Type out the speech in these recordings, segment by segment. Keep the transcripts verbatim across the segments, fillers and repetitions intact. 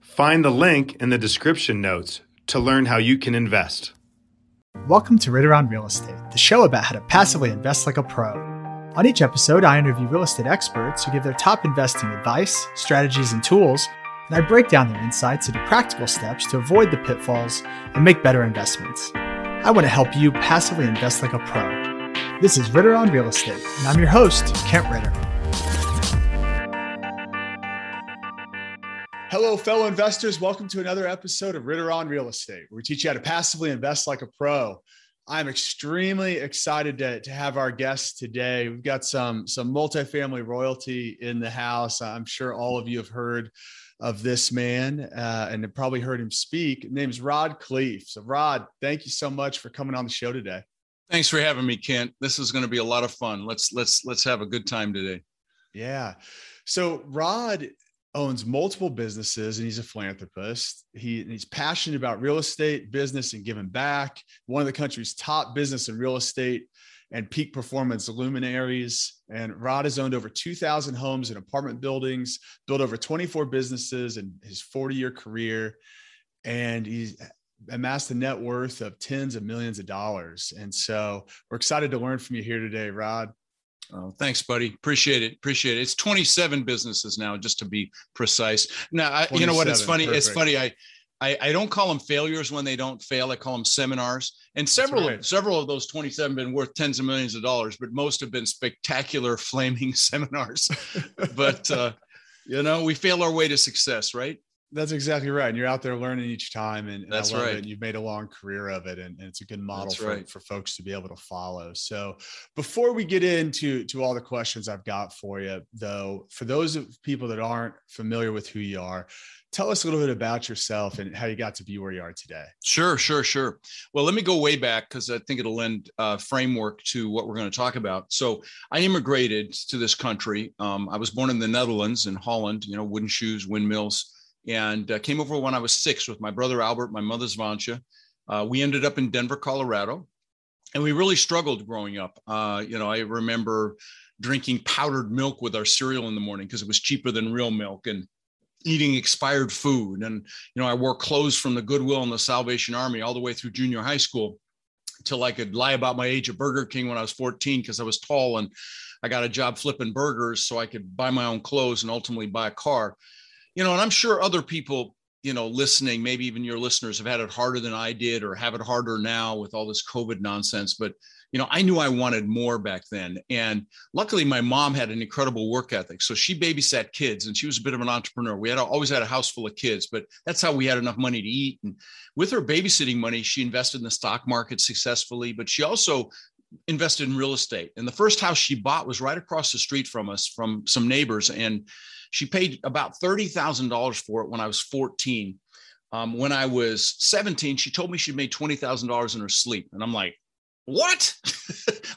Find the link in the description notes to learn how you can invest. Welcome to Ritter on Real Estate, the show about how to passively invest like a pro. On each episode, I interview real estate experts who give their top investing advice, strategies, and tools, and I break down their insights into practical steps to avoid the pitfalls and make better investments. I want to help you passively invest like a pro. This is Ritter on Real Estate, and I'm your host, Kent Ritter. Hello, fellow investors. Welcome to another episode of Ritter on Real Estate, where we teach you how to passively invest like a pro. I'm extremely excited to, to have our guest today. We've got some, some multifamily royalty in the house. I'm sure all of you have heard of this man uh, and have probably heard him speak. His name is Rod Khleif. So Rod, thank you so much for coming on the show today. Thanks for having me, Kent. This is going to be a lot of fun. Let's, let's, let's have a good time today. Yeah. So Rod owns multiple businesses and he's a philanthropist. He, he's passionate about real estate, business, and giving back. One of the country's top business and real estate and peak performance luminaries. And Rod has owned over two thousand homes and apartment buildings, built over twenty-four businesses in his forty year career. And he's amassed a net worth of tens of millions of dollars. And so we're excited to learn from you here today, Rod. Oh, thanks, buddy. Appreciate it. Appreciate it. It's twenty-seven businesses now, just to be precise. Now, I, you know what? It's funny. Perfect. It's funny. I, I, I don't call them failures when they don't fail. I call them seminars. And several, right. several of those twenty-seven have been worth tens of millions of dollars, but most have been spectacular, flaming seminars. But, uh, you know, we fail our way to success, right? That's exactly right. And you're out there learning each time. And, and that's I love right. it. And you've made a long career of it. And, and it's a good model for, right. for folks to be able to follow. So before we get into to all the questions I've got for you, though, for those of people that aren't familiar with who you are, tell us a little bit about yourself and how you got to be where you are today. Sure, sure, sure. Well, let me go way back because I think it'll lend uh, framework to what we're going to talk about. So I immigrated to this country. Um, I was born in the Netherlands, in Holland, you know, wooden shoes, windmills. And uh, came over when I was six with my brother, Albert, my mother's Vansha. Uh, we ended up in Denver, Colorado, and we really struggled growing up. Uh, you know, I remember drinking powdered milk with our cereal in the morning because it was cheaper than real milk, and eating expired food. And, you know, I wore clothes from the Goodwill and the Salvation Army all the way through junior high school till I could lie about my age at Burger King when I was fourteen because I was tall and I got a job flipping burgers so I could buy my own clothes and ultimately buy a car. You know, and I'm sure other people, you know, listening, maybe even your listeners have had it harder than I did or have it harder now with all this COVID nonsense. But, you know, I knew I wanted more back then. And luckily, my mom had an incredible work ethic. So she babysat kids and she was a bit of an entrepreneur. We had always had a house full of kids, but that's how we had enough money to eat. And with her babysitting money, she invested in the stock market successfully, but she also invested in real estate. And the first house she bought was right across the street from us, from some neighbors. And she paid about thirty thousand dollars for it when I was fourteen. Um, when I was seventeen, she told me she'd made twenty thousand dollars in her sleep. And I'm like, what?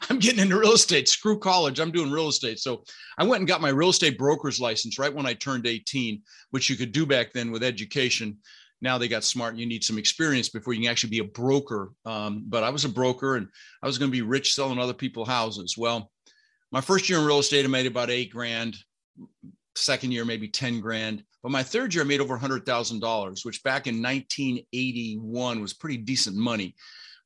I'm getting into real estate. Screw college. I'm doing real estate. So I went and got my real estate broker's license right when I turned eighteen, which you could do back then with education. Now they got smart and you need some experience before you can actually be a broker. Um, but I was a broker and I was going to be rich selling other people houses. Well, my first year in real estate, I made about eight grand. Second year, maybe ten grand. But my third year, I made over one hundred thousand dollars, which back in nineteen eighty-one was pretty decent money.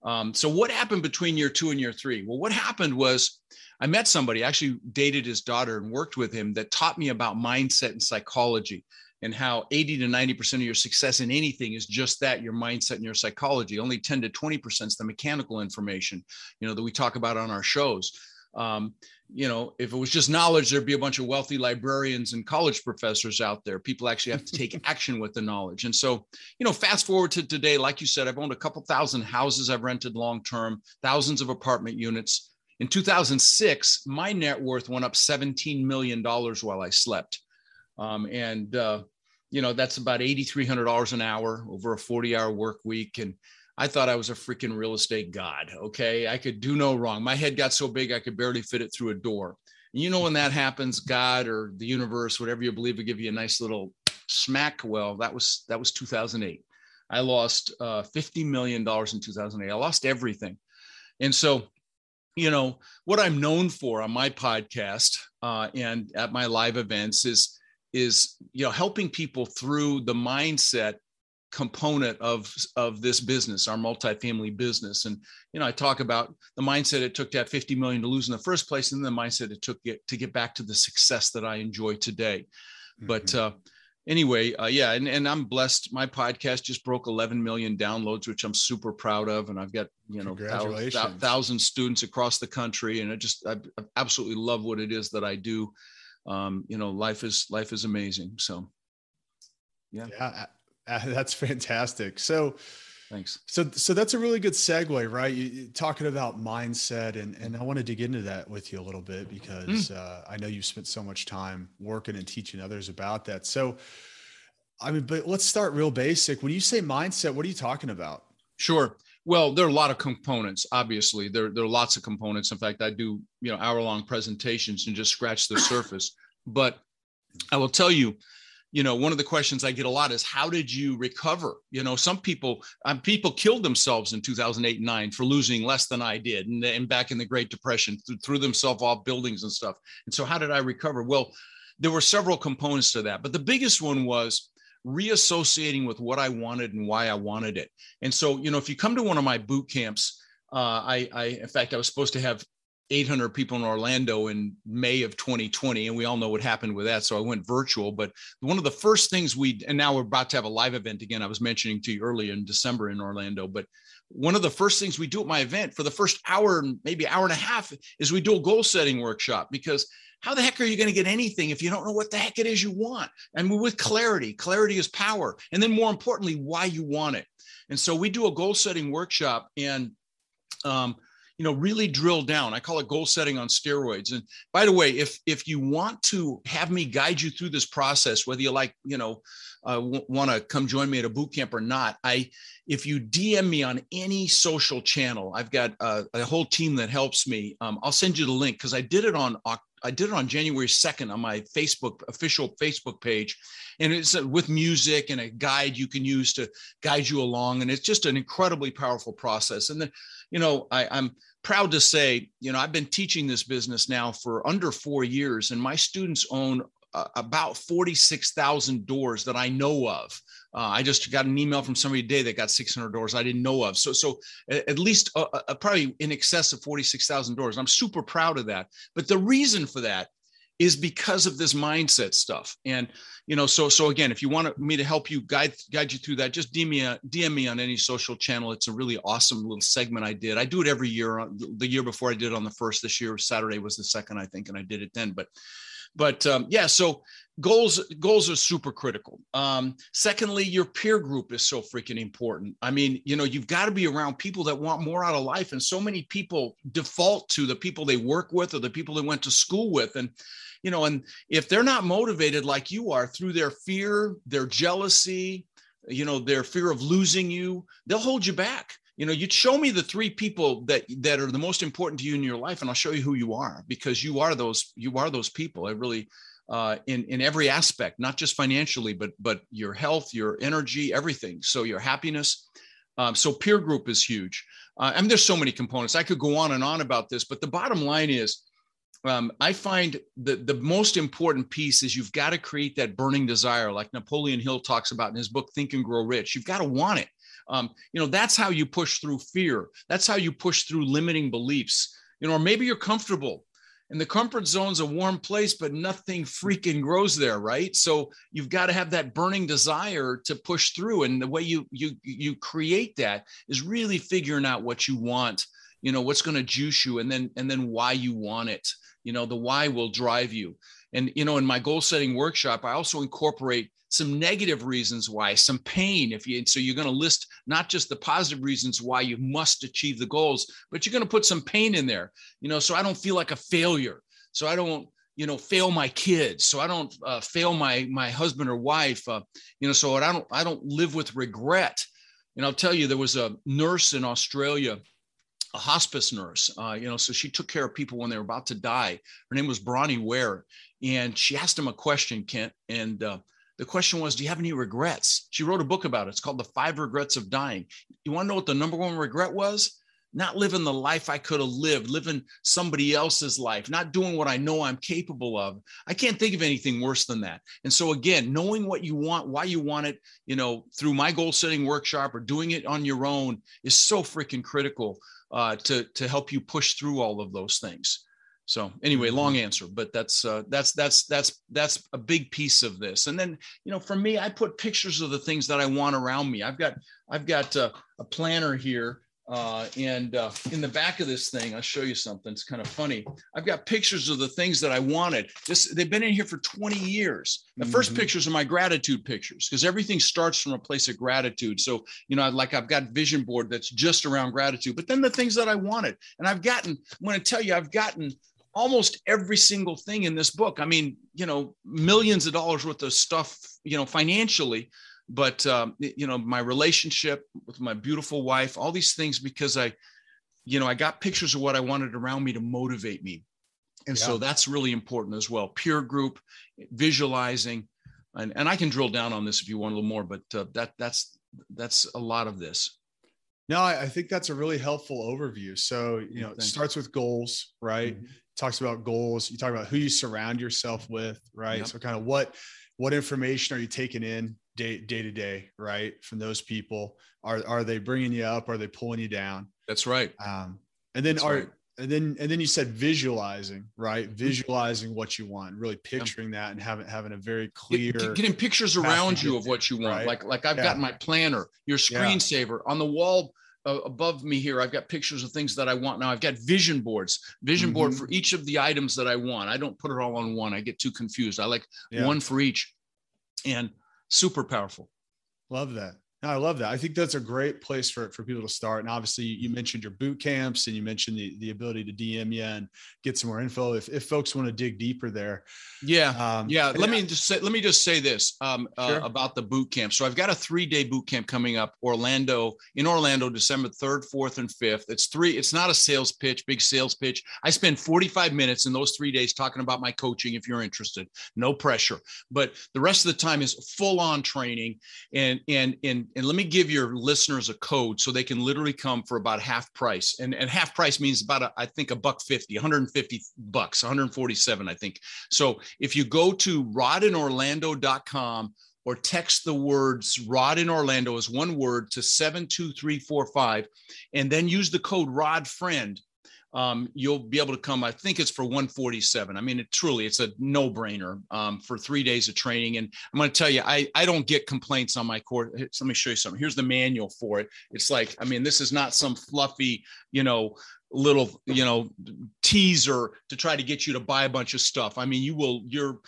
Um, so what happened between year two and year three? Well, what happened was I met somebody, actually dated his daughter and worked with him that taught me about mindset and psychology. and how eighty to ninety percent of your success in anything is just that, your mindset and your psychology. Only ten to twenty percent is the mechanical information, you know, that we talk about on our shows. Um, you know, if it was just knowledge, there'd be a bunch of wealthy librarians and college professors out there. People actually have to take action with the knowledge. And so, you know, fast forward to today, like you said, I've owned a couple thousand houses I've rented long-term, thousands of apartment units. In two thousand six, my net worth went up seventeen million dollars while I slept. Um, and, uh, you know, that's about eight thousand three hundred dollars an hour over a forty hour work week. And I thought I was a freaking real estate god. Okay. I could do no wrong. My head got so big, I could barely fit it through a door. And you know, when that happens, God or the universe, whatever you believe, will give you a nice little smack. Well, that was, that was two thousand eight. I lost uh, fifty million dollars in two thousand eight. I lost everything. And so, you know, what I'm known for on my podcast uh, and at my live events is, is, you know, helping people through the mindset component of, of this business, our multifamily business. And, you know, I talk about the mindset it took to have fifty million to lose in the first place, and the mindset it took it to get back to the success that I enjoy today. Mm-hmm. But uh, anyway, uh, yeah. And, and I'm blessed. My podcast just broke eleven million downloads, which I'm super proud of. And I've got, you know, thousands th- thousand students across the country. And I just, I, I absolutely love what it is that I do. Um, you know, life is, life is amazing. So yeah, yeah I, I, that's fantastic. So thanks. So, so that's a really good segue, right? You, you talking about mindset, and, and I want to dig into that with you a little bit, because, mm. uh, I know you've spent so much time working and teaching others about that. So, I mean, but let's start real basic. When you say mindset, what are you talking about? Sure. Well, there are a lot of components, obviously. There, there are lots of components. In fact, I do, you know, hour-long presentations and just scratch the surface. But I will tell you, you know, one of the questions I get a lot is, how did you recover? You know, some people, um, people killed themselves in two thousand eight and nine for losing less than I did. And, and back in the Great Depression, th- threw themselves off buildings and stuff. And so how did I recover? Well, there were several components to that. But the biggest one was reassociating with what I wanted and why I wanted it. And so, you know, if you come to one of my boot camps, uh, I, I, in fact, I was supposed to have eight hundred people in Orlando in May of twenty twenty. And we all know what happened with that. So I went virtual, but one of the first things we, and now we're about to have a live event again, I was mentioning to you earlier in December in Orlando, but one of the first things we do at my event for the first hour, maybe hour and a half, is we do a goal setting workshop, because how the heck are you going to get anything if you don't know what the heck it is you want? And with clarity, clarity is power. And then more importantly, why you want it. And so we do a goal setting workshop and, um, you know, really drill down. I call it goal setting on steroids. And by the way, if, if you want to have me guide you through this process, whether you like, you know, uh, w- want to come join me at a boot camp or not, I, if you D M me on any social channel, I've got uh, a whole team that helps me. Um, I'll send you the link, because I did it on October. I did it on January second on my Facebook, official Facebook page. And it's with music and a guide you can use to guide you along. And it's just an incredibly powerful process. And then, you know, I, I'm proud to say, you know, I've been teaching this business now for under four years, and my students own uh, about forty-six thousand doors that I know of. Uh, I just got an email from somebody today that got six hundred doors I didn't know of. So, so at least uh, uh, probably in excess of forty-six thousand doors. I'm super proud of that. But the reason for that is because of this mindset stuff. And, you know, so, so again, if you want me to help you guide, guide you through that, just D M me, uh, D M me on any social channel. It's a really awesome little segment I did. I do it every year. The year before I did it on the first, this year, Saturday was the second, I think. And I did it then, but, but um, yeah, so Goals, goals are super critical. Um, secondly, your peer group is so freaking important. I mean, you know, you've got to be around people that want more out of life. And so many people default to the people they work with or the people they went to school with. And, you know, and if they're not motivated like you are through their fear, their jealousy, you know, their fear of losing you, they'll hold you back. You know, you'd show me the three people that, that are the most important to you in your life, and I'll show you who you are, because you are those, you are those people. I really Uh, in, in every aspect, not just financially, but, but your health, your energy, everything. So your happiness. Um, so peer group is huge. Uh, and there's so many components. I could go on and on about this, but the bottom line is um, I find that the most important piece is you've got to create that burning desire, like Napoleon Hill talks about in his book, Think and Grow Rich. You've got to want it. Um, you know, that's how you push through fear. That's how you push through limiting beliefs, you know, or maybe you're comfortable. And the comfort zone's a warm place, but nothing freaking grows there, right? So you've got to have that burning desire to push through. And the way you you you create that is really figuring out what you want, you know, what's going to juice you, and then and then why you want it. You know, the why will drive you. And, you know, in my goal setting workshop, I also incorporate some negative reasons why, some pain. If you, so you're going to list not just the positive reasons why you must achieve the goals, but you're going to put some pain in there, you know, so I don't feel like a failure. So I don't, you know, fail my kids. So I don't uh, fail my, my husband or wife, uh, you know, so I don't, I don't live with regret. And I'll tell you, there was a nurse in Australia, a hospice nurse, uh, you know, so she took care of people when they were about to die. Her name was Bronnie Ware. And she asked him a question, Kent. And uh, the question was, do you have any regrets? She wrote a book about it. It's called The Five Regrets of Dying. You want to know what the number one regret was? Not living the life I could have lived, living somebody else's life, not doing what I know I'm capable of. I can't think of anything worse than that. And so again, knowing what you want, why you want it, you know, through my goal setting workshop or doing it on your own is so freaking critical uh, to, to help you push through all of those things. So anyway, long answer, but that's, uh, that's, that's, that's, that's a big piece of this. And then, you know, for me, I put pictures of the things that I want around me. I've got, I've got uh, a planner here. Uh, and uh, in the back of this thing, I'll show you something. It's kind of funny. I've got pictures of the things that I wanted. This, they've been in here for twenty years. The mm-hmm. first pictures are my gratitude pictures, because everything starts from a place of gratitude. So, you know, like I've got vision board that's just around gratitude, but then the things that I wanted. And I've gotten, I'm going to tell you, I've gotten almost every single thing in this book. I mean, you know, millions of dollars worth of stuff, you know, financially, but, um, you know, my relationship with my beautiful wife, all these things, because I, you know, I got pictures of what I wanted around me to motivate me. And yeah. so that's really important as well. Peer group, visualizing, and, and I can drill down on this if you want a little more, but uh, that that's, that's a lot of this. No, I think that's a really helpful overview. So, you know, Thanks. It starts with goals, right? Mm-hmm. Talks about goals. You talk about who you surround yourself with, right? Yep. So kind of what, what information are you taking in day, day to day, right? From those people, are, are they bringing you up? Are they pulling you down? That's right. Um, and then, That's are, right. and then, and then you said visualizing, right? Visualizing what you want, really picturing yeah. that and having, having a very clear. Getting get pictures around you of what you want. Right? Like, like I've yeah. got my planner, your screensaver yeah. on the wall. Above me here, I've got pictures of things that I want. Now I've got vision boards, vision mm-hmm. board for each of the items that I want. I don't put it all on one. I get too confused. I like yeah. one for each, and super powerful. Love that. No, I love that. I think that's a great place for, for people to start. And obviously you mentioned your boot camps and you mentioned the, the ability to D M you and get some more info if, if folks want to dig deeper there. Yeah. Um, yeah. Let yeah. me just say, let me just say this um, uh, sure. about the boot camp. So I've got a three day boot camp coming up Orlando in Orlando, December third, fourth, and fifth. It's three. It's not a sales pitch, big sales pitch. I spend forty-five minutes in those three days talking about my coaching. If you're interested, no pressure, but the rest of the time is full on training and, and, and, And let me give your listeners a code so they can literally come for about half price. And, and half price means about, a, I think, a buck fifty, one hundred fifty bucks, one hundred forty-seven, I think. So if you go to rod in orlando dot com or text the words Rod in Orlando as one word to seven two three four five, and then use the code RODFRIEND, um, you'll be able to come. I think it's for one forty-seven. I mean, it truly, it's a no brainer, um, for three days of training. And I'm going to tell you, I, I don't get complaints on my course. Let me show you something. Here's the manual for it. It's like, I mean, this is not some fluffy, you know, little, you know, teaser to try to get you to buy a bunch of stuff. I mean, you will, you're,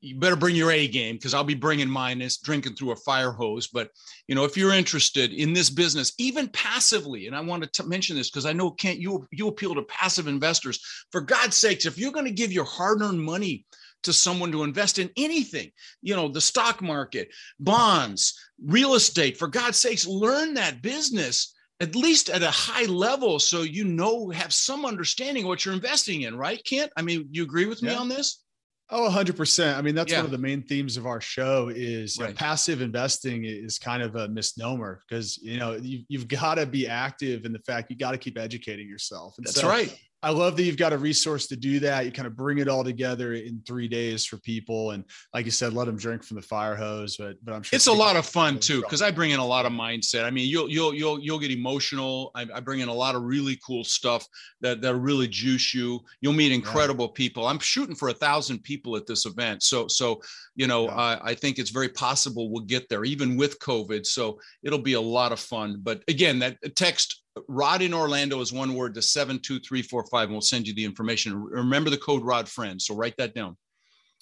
you better bring your A game, because I'll be bringing mine. It's drinking through a fire hose. But, you know, if you're interested in this business, even passively, and I want to mention this because I know, Kent, you, you appeal to passive investors. For God's sakes, if you're going to give your hard-earned money to someone to invest in anything, you know, the stock market, bonds, real estate, for God's sakes, learn that business at least at a high level so you know, have some understanding of what you're investing in, right, Kent? I mean, you agree with me yeah. on this? Oh, one hundred percent. I mean, that's yeah. one of the main themes of our show is right. you know, passive investing is kind of a misnomer because, you know, you, you've got to be active in the fact you got to keep educating yourself. And that's so, right. I love that you've got a resource to do that. You kind of bring it all together in three days for people. And like you said, let them drink from the fire hose, but, but I'm sure it's a lot of fun too, because I bring in a lot of mindset. I mean, you'll, you'll, you'll, you'll get emotional. I, I bring in a lot of really cool stuff that, that'll really juice you. You'll meet incredible yeah. people. I'm shooting for a thousand people at this event. So, so, you know, yeah. I, I think it's very possible we'll get there even with COVID. So it'll be a lot of fun, but again, that text Rod in Orlando is one word to seven two three four five, and we'll send you the information. Remember the code Rod Friend. So write that down.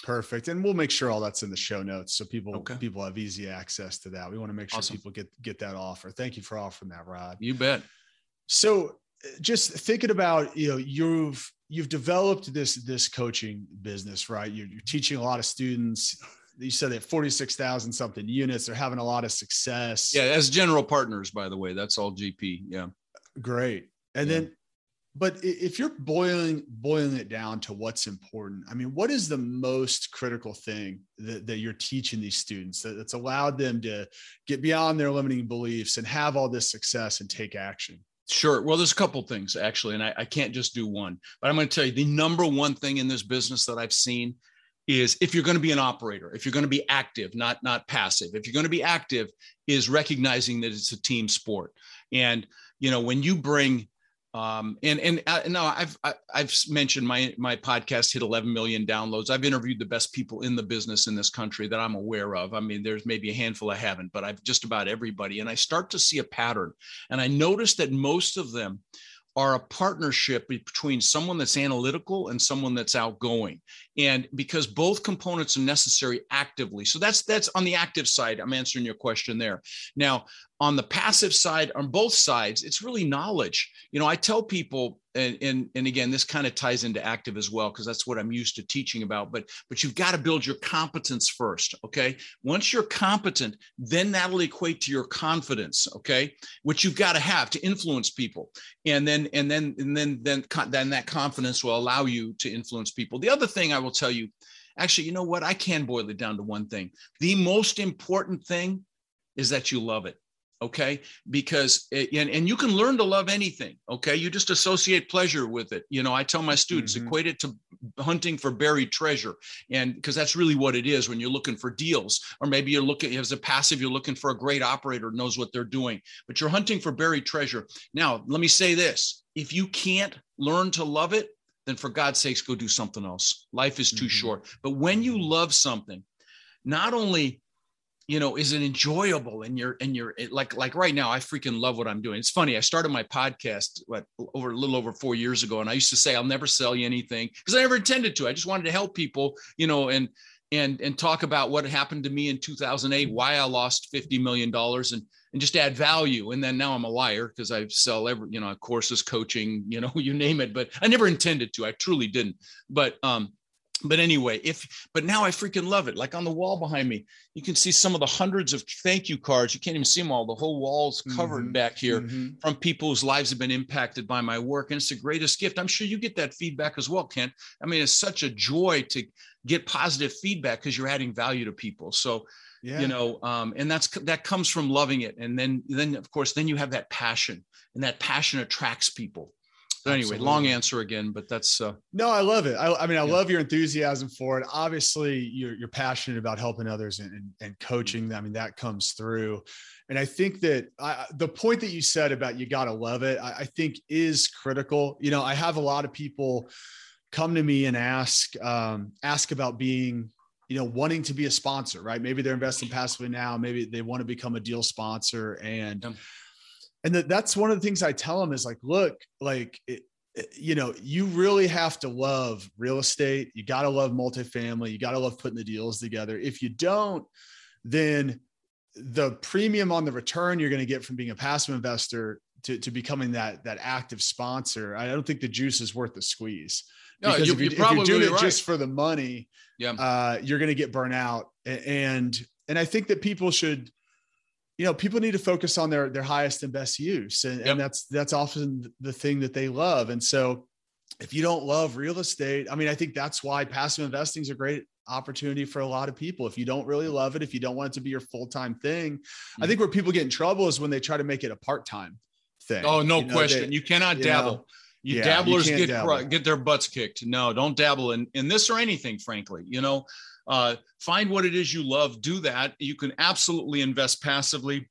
Perfect. And we'll make sure all that's in the show notes. So people, okay. people have easy access to that. We want to make sure awesome. people get, get that offer. Thank you for offering that, Rod. You bet. So just thinking about, you know, you've, you've developed this, this coaching business, right? You're, you're teaching a lot of students. You said they have forty-six thousand something units. They're having a lot of success. Yeah. As general partners, by the way, that's all G P. Yeah. Great. And yeah. then, but if you're boiling, boiling it down to what's important, I mean, what is the most critical thing that, that you're teaching these students that, that's allowed them to get beyond their limiting beliefs and have all this success and take action? Sure. Well, there's a couple things actually, and I, I can't just do one, but I'm going to tell you the number one thing in this business that I've seen is if you're going to be an operator, if you're going to be active, not, not passive, if you're going to be active, is recognizing that it's a team sport. And, you know, when you bring, um, and, and uh, no, I've, I, I've mentioned my, my podcast hit eleven million downloads. I've interviewed the best people in the business in this country that I'm aware of. I mean, there's maybe a handful I haven't, but I've just about everybody. And I start to see a pattern. And I noticed that most of them are a partnership between someone that's analytical and someone that's outgoing. And because both components are necessary actively. So that's, that's on the active side. I'm answering your question there. Now, on the passive side, on both sides, it's really knowledge. You know, I tell people, and, and, and again, this kind of ties into active as well, because that's what I'm used to teaching about, but, but you've got to build your competence first. Okay. Once you're competent, then that'll equate to your confidence. Okay. Which you've got to have to influence people. And then, and then, and then, then, then that confidence will allow you to influence people. The other thing I will tell you, actually, you know what? I can boil it down to one thing. The most important thing is that you love it. Okay. Because, it, and, and you can learn to love anything. Okay. You just associate pleasure with it. You know, I tell my students, mm-hmm. equate it to hunting for buried treasure. And cause that's really what it is when you're looking for deals, or maybe you're looking as a passive, you're looking for a great operator who knows what they're doing, but you're hunting for buried treasure. Now, let me say this. If you can't learn to love it, then for God's sakes, go do something else. Life is too mm-hmm. short. But when you love something, not only you know, is it enjoyable? And you're, and you're like, like right now, I freaking love what I'm doing. It's funny. I started my podcast what, over a little over four years ago. And I used to say, I'll never sell you anything because I never intended to. I just wanted to help people, you know, and, and, and talk about what happened to me in two thousand eight, why I lost fifty million dollars and, and just add value. And then now I'm a liar because I sell every, you know, courses, coaching, you know, you name it, but I never intended to, I truly didn't. But, um, But anyway, if, but now I freaking love it. Like on the wall behind me, you can see some of the hundreds of thank you cards. You can't even see them all. The whole wall's covered mm-hmm. back here mm-hmm. from people whose lives have been impacted by my work. And it's the greatest gift. I'm sure you get that feedback as well, Kent. I mean, it's such a joy to get positive feedback because you're adding value to people. So, yeah. you know, um, and that's, that comes from loving it. And then, then of course, then you have that passion, and that passion attracts people. So anyway, Absolutely. long answer again, but that's uh, no, I love it. I, I mean, I yeah. love your enthusiasm for it. Obviously, you're you're passionate about helping others and and, and coaching mm-hmm. them. I mean, that comes through. And I think that I, the point that you said about you gotta love it, I, I think is critical. You know, I have a lot of people come to me and ask um, ask about being, you know, wanting to be a sponsor, right? Maybe they're investing passively now. Maybe they want to become a deal sponsor and. Um, And that's one of the things I tell them is like, look, like, it, it, you know, you really have to love real estate. You got to love multifamily. You got to love putting the deals together. If you don't, then the premium on the return you're going to get from being a passive investor to, to becoming that, that active sponsor, I don't think the juice is worth the squeeze. No, because you, if, you, you're if you're doing it right. just for the money, yeah. uh, you're going to get burnt out. And, and I think that people should, you know, people need to focus on their, their highest and best use. And, yep. and that's, that's often the thing that they love. And so if you don't love real estate, I mean, I think that's why passive investing is a great opportunity for a lot of people. If you don't really love it, if you don't want it to be your full-time thing, mm-hmm. I think where people get in trouble is when they try to make it a part-time thing. Oh, no you know, question. They, you cannot dabble. You know, You yeah, dabblers you get dabble. get their butts kicked. No, don't dabble in, in this or anything, frankly. You know, uh, find what it is you love. Do that. You can absolutely invest passively.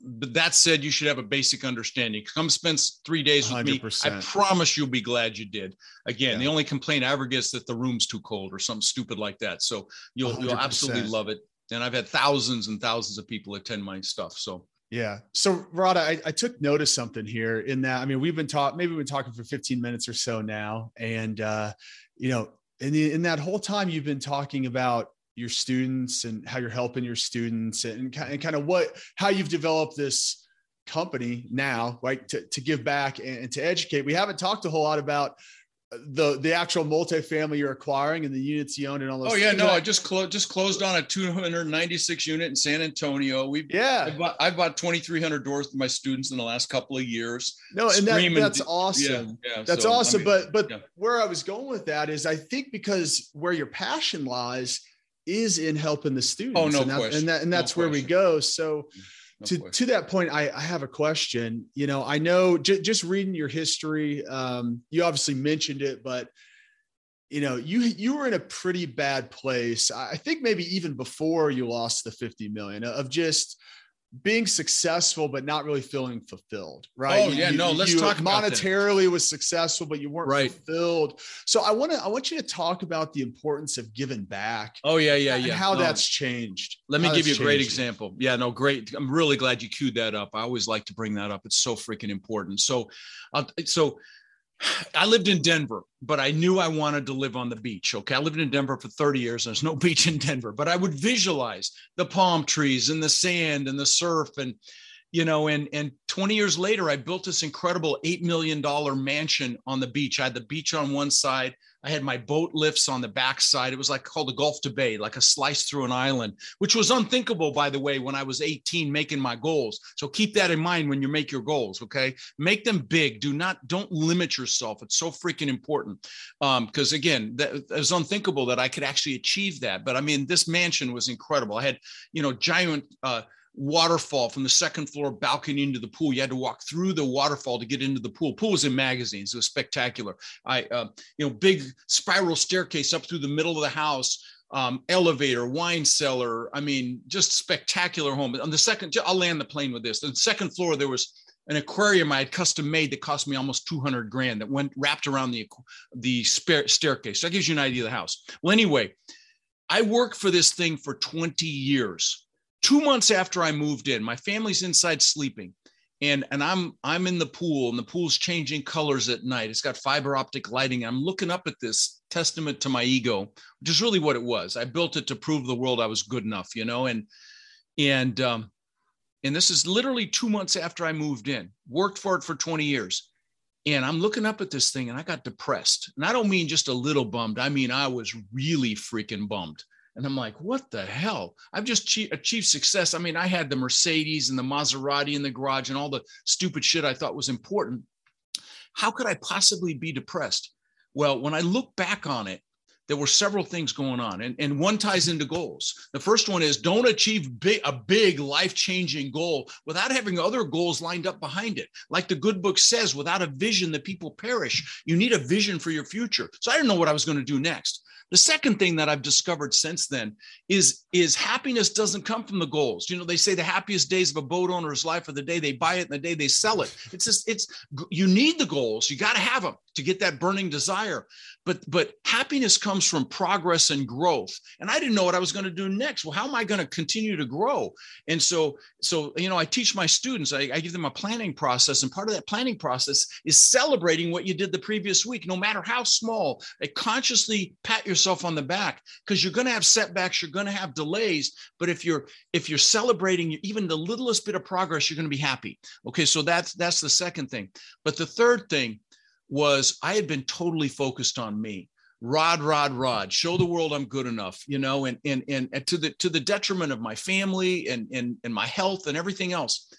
But that said, you should have a basic understanding. Come spend three days with one hundred percent. me. I promise you'll be glad you did. Again, yeah. the only complaint I ever get is that the room's too cold or something stupid like that. So you'll one hundred percent. You'll absolutely love it. And I've had thousands and thousands of people attend my stuff. So yeah. So Rod, I, I took note of something here in that, I mean, we've been taught, maybe we've been talking for fifteen minutes or so now. And, uh, you know, in, the, in that whole time you've been talking about your students and how you're helping your students and, and kind of what, how you've developed this company now, right? To, to give back and, and to educate. We haven't talked a whole lot about the, the actual multifamily you're acquiring and the units you own and all those. Oh yeah. Things. No, I just closed, just closed on a two hundred ninety-six unit in San Antonio. We've yeah, I've bought, I've bought twenty-three hundred doors to my students in the last couple of years. No. And that, that's awesome. Yeah, yeah, that's so, awesome. I mean, but, but yeah. where I was going with that is I think because where your passion lies is in helping the students. Oh, no and, that, and, that, and that's no where question. we go. So no to, to that point, I, I have a question. You know, I know j- just reading your history, um, you obviously mentioned it, but you know, you, you were in a pretty bad place. I think maybe even before you lost the fifty million of just being successful, but not really feeling fulfilled. Right. Oh yeah. You, no, let's you talk monetarily about was successful, but you weren't right. fulfilled. So I want to, I want you to talk about the importance of giving back. Oh yeah. Yeah. And yeah. how no. that's changed. Let me give you a great example. Yeah, no, great. I'm really glad you queued that up. I always like to bring that up. It's so freaking important. So, uh, so I lived in Denver, but I knew I wanted to live on the beach. Okay. I lived in Denver for thirty years. There's no beach in Denver, but I would visualize the palm trees and the sand and the surf. And, you know, and, and twenty years later, I built this incredible eight million dollars mansion on the beach. I had the beach on one side. I had my boat lifts on the backside. It was like called the Gulf to Bay, like a slice through an island, which was unthinkable, by the way, when I was eighteen making my goals. So keep that in mind when you make your goals. Okay. Make them big. Do not, don't limit yourself. It's so freaking important. Um, because again, that it was unthinkable that I could actually achieve that. But I mean, this mansion was incredible. I had, you know, giant, uh, waterfall from the second floor balcony into the pool. You had to walk through the waterfall to get into the pool. Pool was in magazines. It was spectacular. I, uh, you know, big spiral staircase up through the middle of the house, um, elevator, wine cellar. I mean, just spectacular home. On the second, I'll land the plane with this. On the second floor, there was an aquarium I had custom made that cost me almost two hundred grand that went wrapped around the, the staircase. So that gives you an idea of the house. Well, anyway, I worked for this thing for twenty years. Two months after I moved in, my family's inside sleeping, and, and I'm I'm in the pool, and the pool's changing colors at night. It's got fiber optic lighting. I'm looking up at this testament to my ego, which is really what it was. I built it to prove the world I was good enough, you know, and and um, and this is literally two months after I moved in, worked for it for twenty years. And I'm looking up at this thing, and I got depressed. And I don't mean just a little bummed. I mean, I was really freaking bummed. And I'm like, what the hell? I've just achieved success. I mean, I had the Mercedes and the Maserati in the garage and all the stupid shit I thought was important. How could I possibly be depressed? Well, when I look back on it, there were several things going on. And, and one ties into goals. The first one is don't achieve big, a big life-changing goal without having other goals lined up behind it. Like the good book says, without a vision, the people perish. You need a vision for your future. So I didn't know what I was going to do next. The second thing that I've discovered since then is, is happiness doesn't come from the goals. You know, they say the happiest days of a boat owner's life are the day they buy it and the day they sell it. It's just, it's, you need the goals. You got to have them to get that burning desire. But, but happiness comes from progress and growth. And I didn't know what I was going to do next. Well, how am I going to continue to grow? And so, so, you know, I teach my students, I, I give them a planning process. And part of that planning process is celebrating what you did the previous week, no matter how small. They consciously pat yourself yourself on the back, because you're going to have setbacks, you're going to have delays. But if you're if you're celebrating even the littlest bit of progress, you're going to be happy. Okay, so that's that's the second thing. But the third thing was I had been totally focused on me. Rod, Rod, Rod, show the world I'm good enough, you know, and and and to the to the detriment of my family and and and my health and everything else.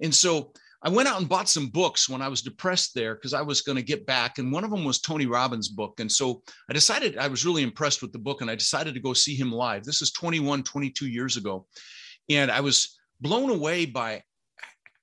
And so I went out and bought some books when I was depressed there, because I was going to get back. And one of them was Tony Robbins' book. And so I decided I was really impressed with the book, and I decided to go see him live. This is twenty-one, twenty-two years ago. And I was blown away by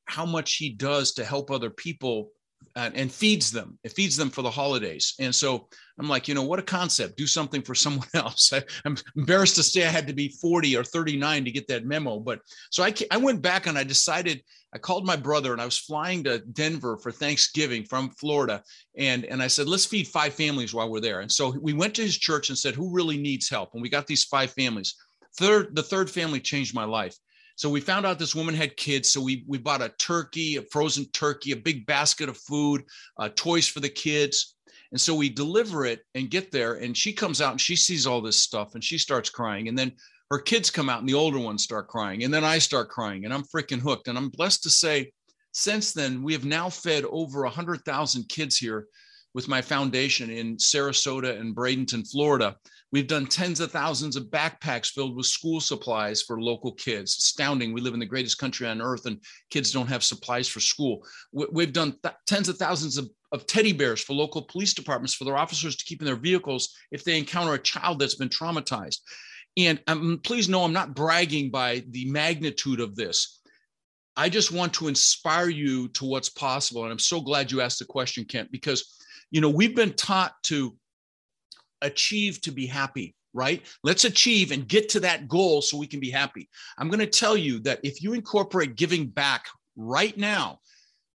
how much he does to help other people and, and feeds them. It feeds them for the holidays. And so I'm like, you know, what a concept. Do something for someone else. I, I'm embarrassed to say I had to be forty or thirty-nine to get that memo. But so I, I went back and I decided, I called my brother, and I was flying to Denver for Thanksgiving from Florida. And, and I said, let's feed five families while we're there. And so we went to his church and said, who really needs help? And we got these five families. Third, the third family changed my life. So we found out this woman had kids. So we, we bought a turkey, a frozen turkey, a big basket of food, uh, toys for the kids. And so we deliver it and get there. And she comes out and she sees all this stuff and she starts crying. And then her kids come out and the older ones start crying. And then I start crying and I'm freaking hooked. And I'm blessed to say, since then, we have now fed over one hundred thousand kids here with my foundation in Sarasota and Bradenton, Florida. We've done tens of thousands of backpacks filled with school supplies for local kids. Astounding. We live in the greatest country on earth and kids don't have supplies for school. We've done th- tens of thousands of, of teddy bears for local police departments for their officers to keep in their vehicles if they encounter a child that's been traumatized. And um, please know I'm not bragging by the magnitude of this. I just want to inspire you to what's possible. And I'm so glad you asked the question, Kent, because you know, we've been taught to achieve to be happy, right? Let's achieve and get to that goal so we can be happy. I'm going to tell you that if you incorporate giving back right now,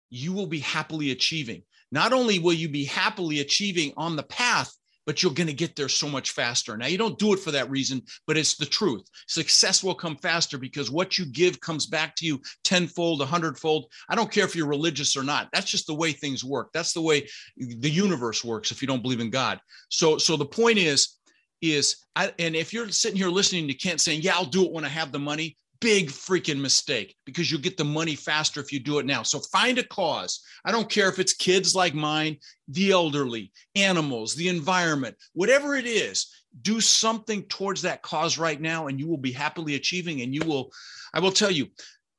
you will be happily achieving. Not only will you be happily achieving on the path, but you're going to get there so much faster. Now, you don't do it for that reason, but it's the truth. Success will come faster because what you give comes back to you tenfold, a hundredfold. I don't care if you're religious or not. That's just the way things work. That's the way the universe works if you don't believe in God. So, so the point is, is I, and if you're sitting here listening to Kent saying, yeah, I'll do it when I have the money, big freaking mistake, because you'll get the money faster if you do it now. So find a cause. I don't care if it's kids like mine, the elderly, animals, the environment, whatever it is, do something towards that cause right now and you will be happily achieving. And you will, I will tell you,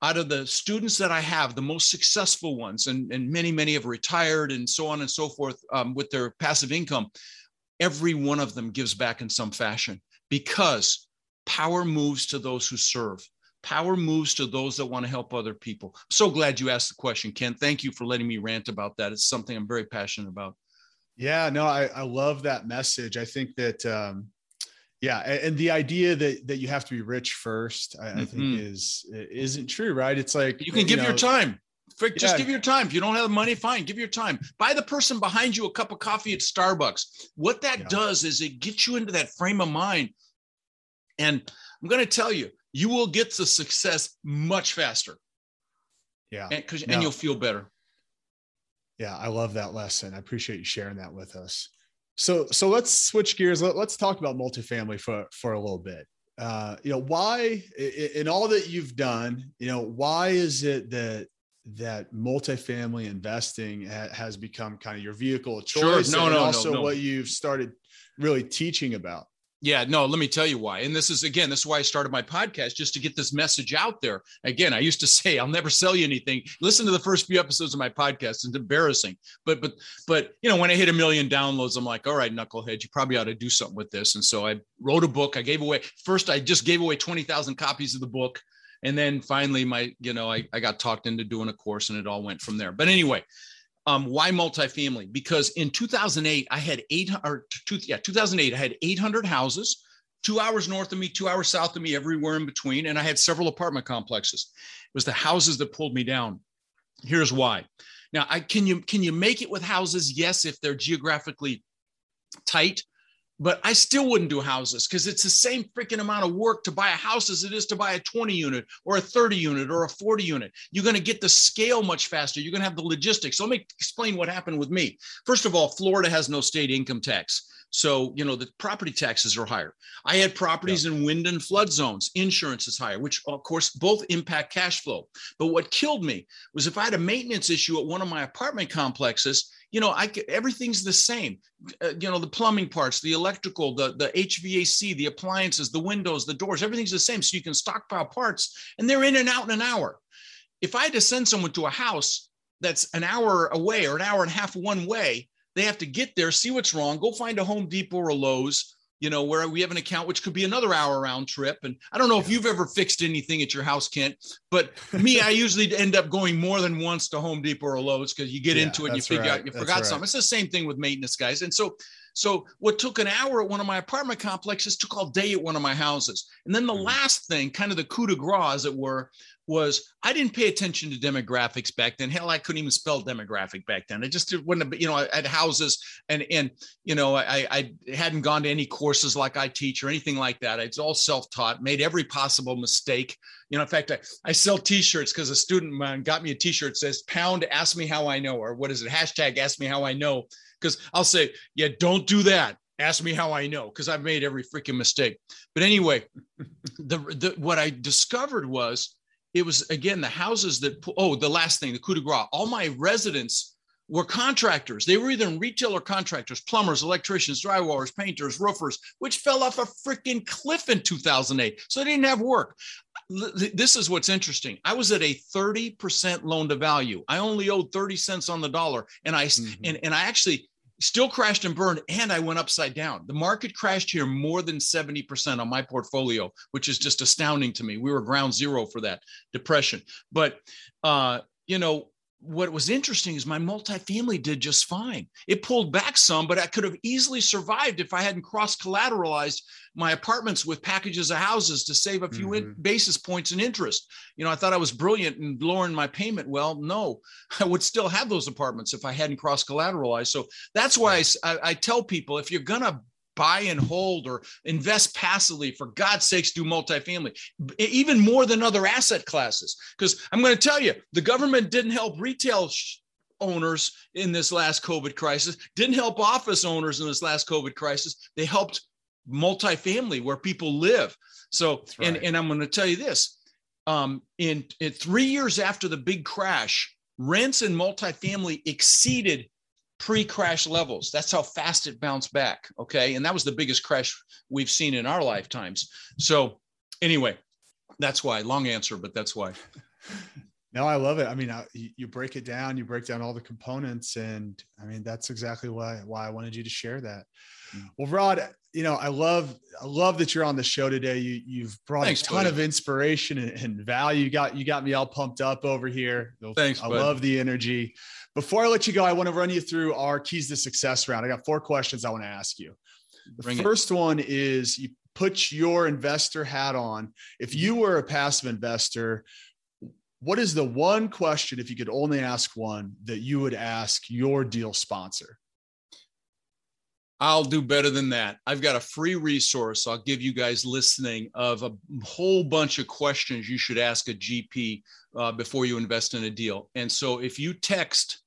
out of the students that I have, the most successful ones, and, and many, many have retired and so on and so forth um, with their passive income, every one of them gives back in some fashion because power moves to those who serve. Power moves to those that want to help other people. I'm so glad you asked the question, Ken. Thank you for letting me rant about that. It's something I'm very passionate about. Yeah, no, I, I love that message. I think that, um, yeah, and, and the idea that that you have to be rich first, I, mm-hmm. I think is isn't true, right? It's like you can give you know, your time. Frick, just yeah. give your time. If you don't have the money, fine. Give your time. Buy the person behind you a cup of coffee at Starbucks. What that yeah. does is it gets you into that frame of mind. And I'm going to tell you, you will get to success much faster. Yeah. And, cause, no. and you'll feel better. Yeah. I love that lesson. I appreciate you sharing that with us. So, so let's switch gears. Let, let's talk about multifamily for, for a little bit. Uh, you know, why in all that you've done, you know, why is it that, that multifamily investing ha- has become kind of your vehicle of choice? Sure. No, and no, also no, no. what you've started really teaching about? Yeah, no, let me tell you why. And this is, again, this is why I started my podcast, just to get this message out there. Again, I used to say, I'll never sell you anything. Listen to the first few episodes of my podcast. It's embarrassing. But, but, but, you know, when I hit a million downloads, I'm like, all right, knucklehead, you probably ought to do something with this. And so I wrote a book. I gave away, first, I just gave away twenty thousand copies of the book. And then finally, my, you know, I, I got talked into doing a course and it all went from there. But anyway, Um, why multifamily? Because in two thousand eight, I had eight or two, yeah, two thousand eight, I had eight hundred houses, two hours north of me, two hours south of me, everywhere in between. And I had several apartment complexes. It was the houses that pulled me down. Here's why. Now, I, can you, can you make it with houses? Yes, if they're geographically tight, but I still wouldn't do houses because it's the same freaking amount of work to buy a house as it is to buy a twenty unit or a thirty unit or a forty unit. You're going to get the scale much faster. You're going to have the logistics. So let me explain what happened with me. First of all, Florida has no state income tax. So, you know, the property taxes are higher. I had properties yeah. in wind and flood zones. Insurance is higher, which of course both impact cash flow. But what killed me was if I had a maintenance issue at one of my apartment complexes, you know, I everything's the same. Uh, you know, the plumbing parts, the electrical, the, the H V A C, the appliances, the windows, the doors, everything's the same. So you can stockpile parts and they're in and out in an hour. If I had to send someone to a house that's an hour away or an hour and a half one way, they have to get there, see what's wrong, go find a Home Depot or a Lowe's, you know, where we have an account, which could be another hour round trip. And I don't know yeah. if you've ever fixed anything at your house, Kent, but me, I usually end up going more than once to Home Depot or Lowe's because you get yeah, into it and you figure right. out you that's forgot right. something. It's the same thing with maintenance guys. And so, so what took an hour at one of my apartment complexes took all day at one of my houses. And then the mm-hmm. last thing, kind of the coup de grace, as it were, was I didn't pay attention to demographics back then. Hell, I couldn't even spell demographic back then. I just wouldn't have, you know, I had houses and, and you know, I, I hadn't gone to any courses like I teach or anything like that. It's all self-taught, made every possible mistake. You know, in fact, I, I sell T-shirts because a student of mine got me a T-shirt that says, pound, ask me how I know, or what is it? Hashtag, ask me how I know. Because I'll say, yeah, don't do that. Ask me how I know, because I've made every freaking mistake. But anyway, the, the what I discovered was, it was, again, the houses that, oh, the last thing, the coup de grace, all my residents were contractors. They were either in retail or contractors, plumbers, electricians, drywallers, painters, roofers, which fell off a freaking cliff in two thousand eight. So they didn't have work. This is what's interesting. I was at a thirty percent loan to value. I only owed thirty cents on the dollar. And I, mm-hmm. and, and I actually still crashed and burned, and I went upside down. The market crashed here more than seventy percent on my portfolio, which is just astounding to me. We were ground zero for that depression. But, uh, you know, what was interesting is my multifamily did just fine. It pulled back some, but I could have easily survived if I hadn't cross-collateralized my apartments with packages of houses to save a few mm-hmm. in- basis points in interest. You know, I thought I was brilliant in lowering my payment. Well, no, I would still have those apartments if I hadn't cross-collateralized. So that's why I, I, I tell people, if you're going to buy and hold or invest passively, for God's sakes, do multifamily, even more than other asset classes. Because I'm going to tell you, the government didn't help retail sh- owners in this last COVID crisis, didn't help office owners in this last COVID crisis. They helped multifamily where people live. So, right. and, and I'm going to tell you this, um, in, in three years after the big crash, rents in multifamily exceeded pre-crash levels. That's how fast it bounced back. Okay. And that was the biggest crash we've seen in our lifetimes. So anyway, that's why, long answer, but that's why. No, I love it. I mean, I, you break it down, you break down all the components. And I mean, that's exactly why, why I wanted you to share that. Well, Rod, you know, I love, I love that you're on the show today. You, you've brought Thanks, a ton buddy. Of inspiration and, and value. You got, you got me all pumped up over here. Thanks, I buddy. Love the energy. Before I let you go, I want to run you through our keys to success round. I got four questions I want to ask you. The Bring first it. One is, you put your investor hat on. If you were a passive investor, what is the one question, if you could only ask one, that you would ask your deal sponsor? I'll do better than that. I've got a free resource I'll give you guys listening of a whole bunch of questions you should ask a G P uh, before you invest in a deal. And so if you text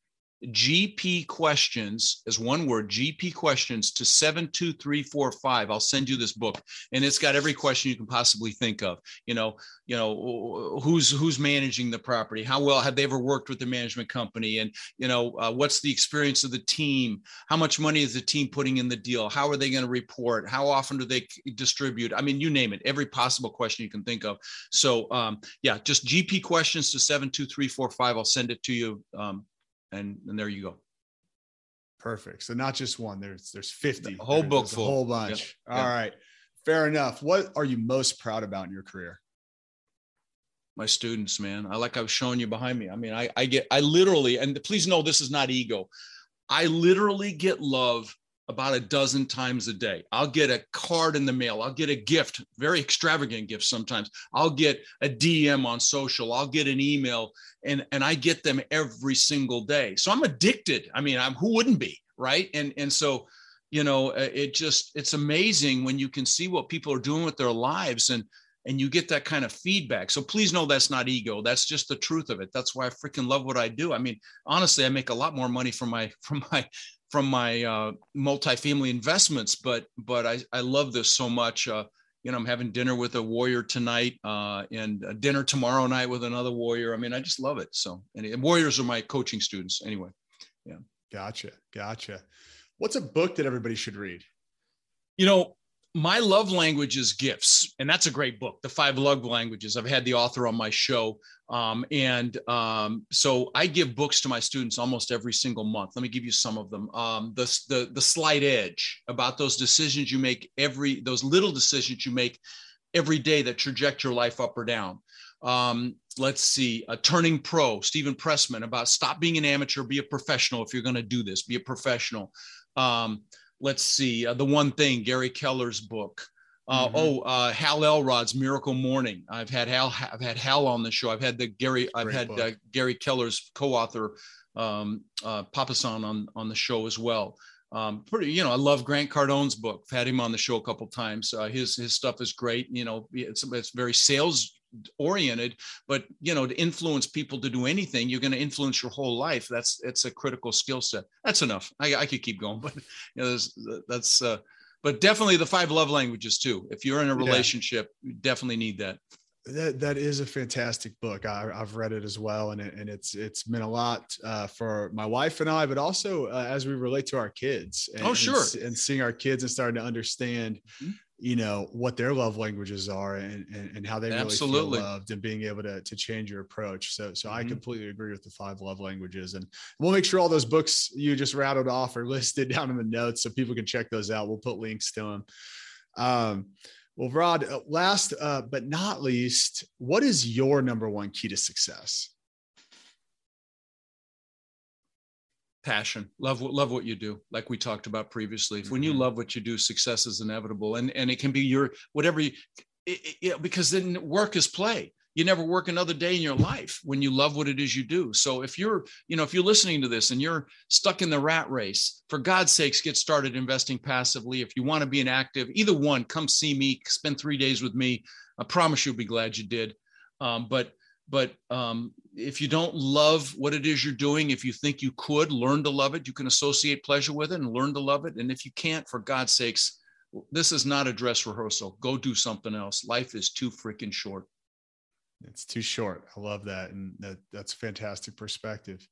G P questions, as one word, G P questions, to seven two three four five. I'll send you this book, and it's got every question you can possibly think of. You know, you know, who's who's managing the property? How well have they ever worked with the management company? And you know, uh, what's the experience of the team? How much money is the team putting in the deal? How are they going to report? How often do they distribute? I mean, you name it, every possible question you can think of. So, um, yeah, just G P questions to seven two three four five. I'll send it to you. Um, And, and there you go. Perfect. So not just one, there's, there's fifty, a whole book full, a whole bunch. Yep. All yep. right. Fair enough. What are you most proud about in your career? My students, man. I, like I was showing you behind me. I mean, I, I get, I literally, and please know this is not ego. I literally get love about a dozen times a day. I'll get a card in the mail. I'll get a gift, very extravagant gift sometimes. I'll get a D M on social. I'll get an email, and, and I get them every single day. So I'm addicted. I mean, I'm, who wouldn't be, right? And, and so, you know, it just, it's amazing when you can see what people are doing with their lives, and, and you get that kind of feedback. So please know that's not ego. That's just the truth of it. That's why I freaking love what I do. I mean, honestly, I make a lot more money from my, from my, from my uh, multifamily investments, but but I, I love this so much. Uh, you know, I'm having dinner with a warrior tonight uh, and a dinner tomorrow night with another warrior. I mean, I just love it. So, and, and warriors are my coaching students anyway. Yeah. Gotcha. Gotcha. What's a book that everybody should read? You know, my love language is gifts. And that's a great book, The Five Love Languages. I've had the author on my show. Um, and um, so I give books to my students almost every single month. Let me give you some of them. Um, the, the, the Slight Edge, about those decisions you make every, those little decisions you make every day that traject your life up or down. Um, let's see, uh, Turning Pro, Stephen Pressman, about stop being an amateur, be a professional. If you're going to do this, be a professional. Um, let's see, uh, The One Thing, Gary Keller's book. Uh, mm-hmm. Oh, uh, Hal Elrod's Miracle Morning. I've had Hal, I've had Hal on the show. I've had the Gary, I've Great had uh, Gary Keller's co-author, um, uh, Papasan on, on the show as well. Um, pretty, you know, I love Grant Cardone's book. I've had him on the show a couple of times. Uh, his, his stuff is great. You know, it's, it's very sales oriented, but, you know, to influence people to do anything, you're going to influence your whole life. That's, it's a critical skill set. That's enough. I, I could keep going, but you know, that's, uh, but definitely The Five Love Languages too. If you're in a relationship, yeah. you definitely need that. That, that is a fantastic book. I, I've read it as well. And, it, and it's, it's meant a lot uh, for my wife and I, but also uh, as we relate to our kids and, oh, sure. and, and seeing our kids and starting to understand, mm-hmm. you know, what their love languages are and, and, and how they really Absolutely. Feel loved and being able to, to change your approach. So, so mm-hmm. I completely agree with The Five Love Languages, and we'll make sure all those books you just rattled off are listed down in the notes so people can check those out. We'll put links to them. Um, Well, Rod, last uh, but not least, what is your number one key to success? Passion. Love, love what you do, like we talked about previously. Mm-hmm. When you love what you do, success is inevitable. And, and it can be your whatever, you, it, it, because then work is play. You never work another day in your life when you love what it is you do. So if you're, you know, if you're listening to this and you're stuck in the rat race, for God's sakes, get started investing passively. If you want to be an active, either one, come see me, spend three days with me. I promise you'll be glad you did. Um, but, but um, if you don't love what it is you're doing, if you think you could learn to love it, you can associate pleasure with it and learn to love it. And if you can't, for God's sakes, this is not a dress rehearsal. Go do something else. Life is too freaking short. It's too short. I love that. And that, that's a fantastic perspective.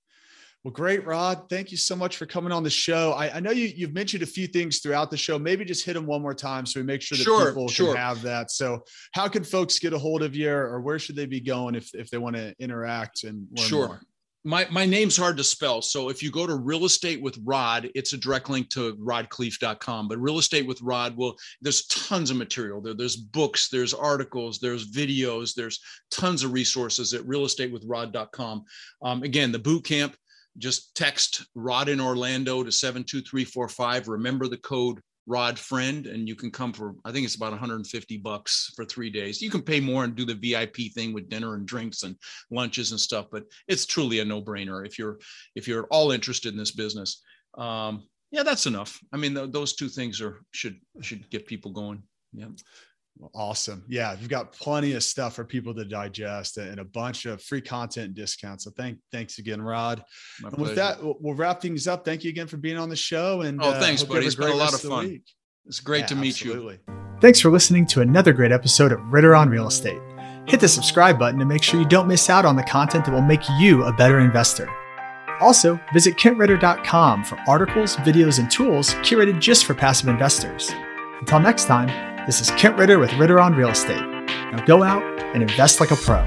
Well, great, Rod. Thank you so much for coming on the show. I, I know you, you've mentioned a few things throughout the show. Maybe just hit them one more time so we make sure that sure, people sure. can have that. So how can folks get a hold of you, or where should they be going if, if they want to interact and learn sure. more? My, my name's hard to spell. So if you go to Real Estate with Rod, it's a direct link to rod khleif dot com. But Real Estate with Rod, well, there's tons of material there. There's books, there's articles, there's videos, there's tons of resources at real estate with rod dot com. Um, again, the boot camp, just text Rod in Orlando to seven two three four five. Remember the code RODFRIEND, and you can come for, I think it's about one hundred fifty bucks for three days. You can pay more and do the V I P thing with dinner and drinks and lunches and stuff, but it's truly a no-brainer if you're, if you're at all interested in this business. Um, yeah, that's enough. I mean, th- those two things are, should, should get people going. Yeah. Awesome. Yeah. You've got plenty of stuff for people to digest and a bunch of free content and discounts. So thank, thanks again, Rod. My and pleasure. With that, we'll, we'll wrap things up. Thank you again for being on the show. And oh, thanks, uh, buddy. It's been a lot of fun. Week. It's great yeah, to meet absolutely. You. Thanks for listening to another great episode of Ritter on Real Estate. Hit the subscribe button to make sure you don't miss out on the content that will make you a better investor. Also, visit kent ritter dot com for articles, videos, and tools curated just for passive investors. Until next time, this is Kent Ritter with Ritter on Real Estate. Now go out and invest like a pro.